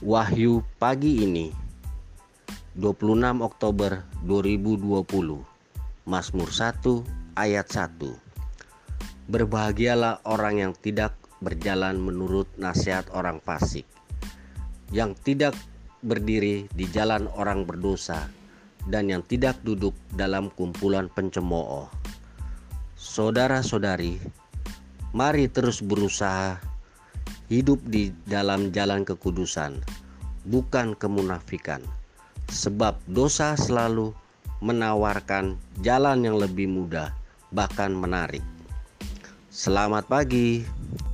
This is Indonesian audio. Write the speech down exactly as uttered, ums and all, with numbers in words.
Wahyu pagi ini dua puluh enam Oktober dua ribu dua puluh, Mazmur satu ayat satu. Berbahagialah orang yang tidak berjalan menurut nasihat orang fasik, yang tidak berdiri di jalan orang berdosa, dan yang tidak duduk dalam kumpulan pencemooh. Saudara-saudari, mari terus berusaha hidup di dalam jalan kekudusan, bukan kemunafikan. Sebab dosa selalu menawarkan jalan yang lebih mudah, bahkan menarik. Selamat pagi.